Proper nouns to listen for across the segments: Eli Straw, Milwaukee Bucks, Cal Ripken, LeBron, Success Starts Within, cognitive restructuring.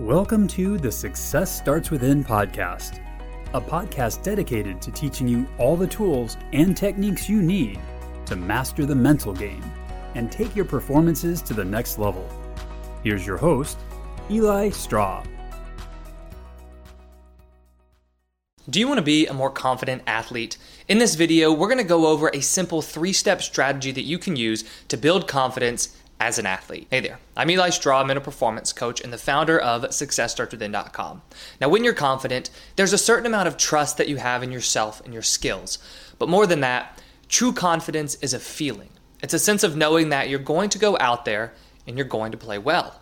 Welcome to the Success Starts Within podcast, a podcast dedicated to teaching you all the tools and techniques you need to master the mental game and take your performances to the next level. Here's your host, Eli Straw. Do you want to be a more confident athlete? In this video, we're going to go over a simple three-step strategy that you can use to build confidence as an athlete. Hey there, I'm Eli Straw. I'm a performance coach and the founder of SuccessStartsWithin.com. Now, when you're confident, there's a certain amount of trust that you have in yourself and your skills. But more than that, true confidence is a feeling. It's a sense of knowing that you're going to go out there and you're going to play well.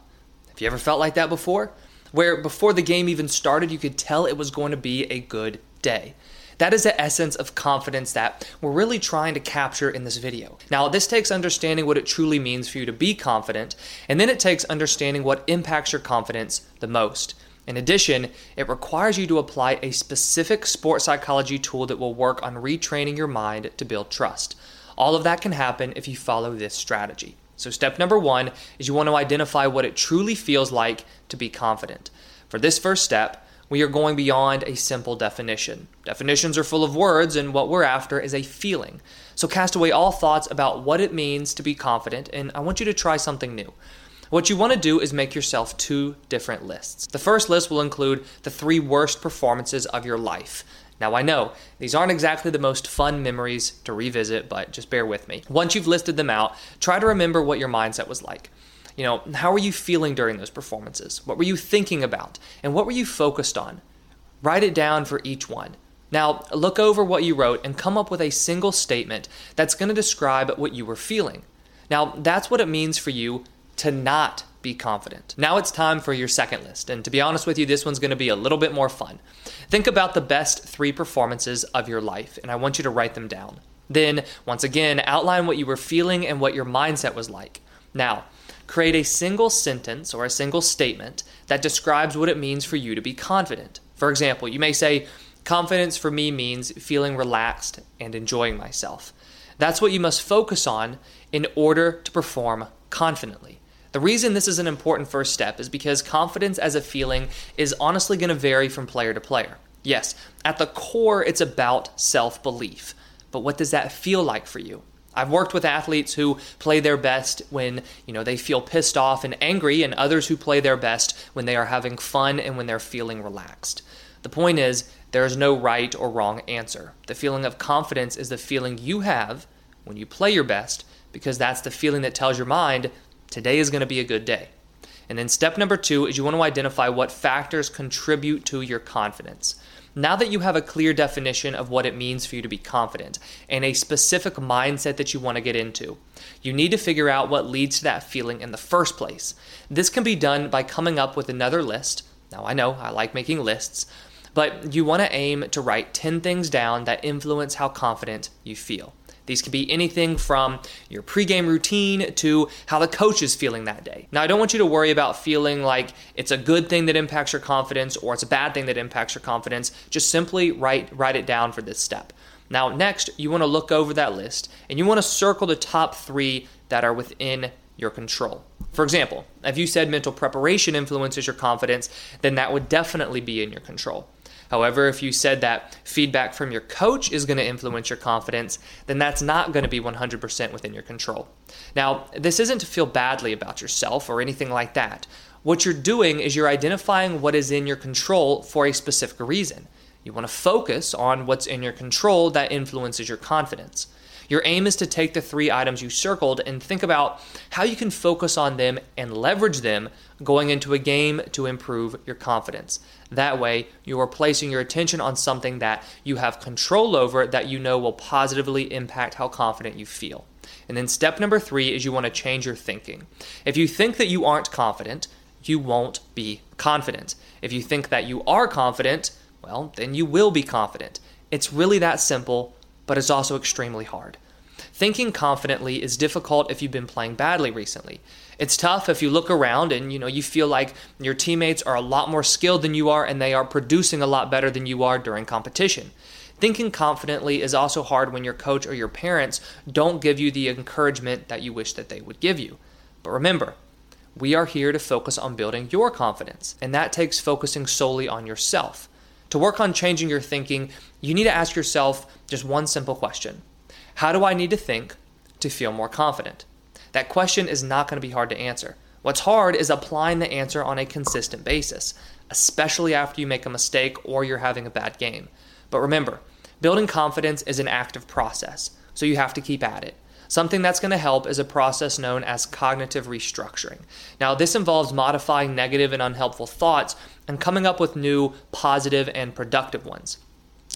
Have you ever felt like that before? Where before the game even started, you could tell it was going to be a good day. That is the essence of confidence that we're really trying to capture in this video. Now, this takes understanding what it truly means for you to be confident, and then it takes understanding what impacts your confidence the most. In addition, it requires you to apply a specific sports psychology tool that will work on retraining your mind to build trust. All of that can happen if you follow this strategy. So step number one is you want to identify what it truly feels like to be confident. For this first step, we are going beyond a simple definition. Definitions are full of words, and what we're after is a feeling. So cast away all thoughts about what it means to be confident, and I want you to try something new. What you want to do is make yourself two different lists. The first list will include the three worst performances of your life. Now, I know these aren't exactly the most fun memories to revisit, but just bear with me. Once you've listed them out, try to remember what your mindset was like. You know, how were you feeling during those performances? What were you thinking about? And what were you focused on? Write it down for each one. Now, look over what you wrote and come up with a single statement that's going to describe what you were feeling. Now, that's what it means for you to not be confident. Now it's time for your second list. And to be honest with you, this one's going to be a little bit more fun. Think about the best three performances of your life, and I want you to write them down. Then, once again, outline what you were feeling and what your mindset was like. Now, create a single sentence or a single statement that describes what it means for you to be confident. For example, you may say, confidence for me means feeling relaxed and enjoying myself. That's what you must focus on in order to perform confidently. The reason this is an important first step is because confidence as a feeling is honestly going to vary from player to player. Yes, at the core, it's about self-belief. But what does that feel like for you? I've worked with athletes who play their best when, they feel pissed off and angry, and others who play their best when they are having fun and when they're feeling relaxed. The point is, there is no right or wrong answer. The feeling of confidence is the feeling you have when you play your best, because that's the feeling that tells your mind, today is going to be a good day. And then step number two is you want to identify what factors contribute to your confidence. Now that you have a clear definition of what it means for you to be confident and a specific mindset that you want to get into, you need to figure out what leads to that feeling in the first place. This can be done by coming up with another list. Now, I know I like making lists, but you want to aim to write 10 things down that influence how confident you feel. These can be anything from your pregame routine to how the coach is feeling that day. Now, I don't want you to worry about feeling like it's a good thing that impacts your confidence or it's a bad thing that impacts your confidence. Just simply write it down for this step. Now, next, you want to look over that list and you want to circle the top three that are within your control. For example, if you said mental preparation influences your confidence, then that would definitely be in your control. However, if you said that feedback from your coach is going to influence your confidence, then that's not going to be 100% within your control. Now, this isn't to feel badly about yourself or anything like that. What you're doing is you're identifying what is in your control for a specific reason. You want to focus on what's in your control that influences your confidence. Your aim is to take the three items you circled and think about how you can focus on them and leverage them going into a game to improve your confidence. That way, you are placing your attention on something that you have control over that you know will positively impact how confident you feel. And then step number three is you want to change your thinking. If you think that you aren't confident, you won't be confident. If you think that you are confident, well, then you will be confident. It's really that simple, but it's also extremely hard. Thinking confidently is difficult if you've been playing badly recently. It's tough if you look around and you feel like your teammates are a lot more skilled than you are and they are producing a lot better than you are during competition. Thinking confidently is also hard when your coach or your parents don't give you the encouragement that you wish that they would give you. But remember, We are here to focus on building your confidence, and that takes focusing solely on yourself. To work on changing your thinking, you need to ask yourself just one simple question. How do I need to think to feel more confident? That question is not going to be hard to answer. What's hard is applying the answer on a consistent basis, especially after you make a mistake or you're having a bad game. But remember, building confidence is an active process, so you have to keep at it. Something that's going to help is a process known as cognitive restructuring. Now, this involves modifying negative and unhelpful thoughts and coming up with new, positive, and productive ones.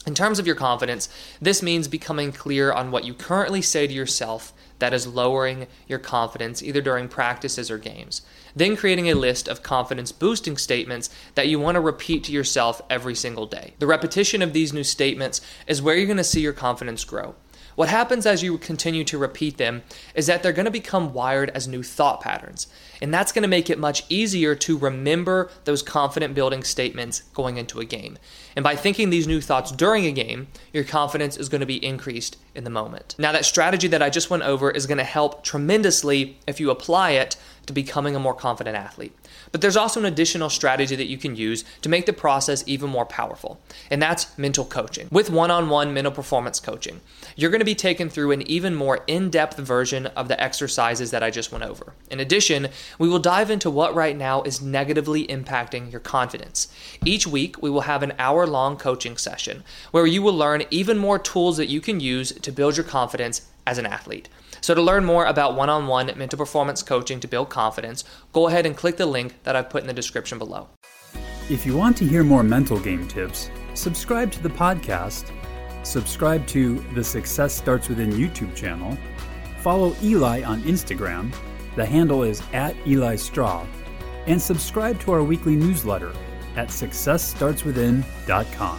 In terms of your confidence, this means becoming clear on what you currently say to yourself that is lowering your confidence, either during practices or games. Then creating a list of confidence-boosting statements that you want to repeat to yourself every single day. The repetition of these new statements is where you're going to see your confidence grow. What happens as you continue to repeat them is that they're going to become wired as new thought patterns. And that's going to make it much easier to remember those confident building statements going into a game. And by thinking these new thoughts during a game, your confidence is going to be increased in the moment. Now, that strategy that I just went over is going to help tremendously if you apply it to becoming a more confident athlete. But there's also an additional strategy that you can use to make the process even more powerful, and that's mental coaching. With one-on-one mental performance coaching, you're going to be taken through an even more in-depth version of the exercises that I just went over. In addition, we will dive into what right now is negatively impacting your confidence. Each week, we will have an hour-long coaching session where you will learn even more tools that you can use to build your confidence as an athlete. So to learn more about one-on-one mental performance coaching to build confidence, go ahead and click the link that I've put in the description below. If you want to hear more mental game tips, subscribe to the podcast, subscribe to the Success Starts Within YouTube channel, follow Eli on Instagram, the handle is @EliStraw, and subscribe to our weekly newsletter at successstartswithin.com.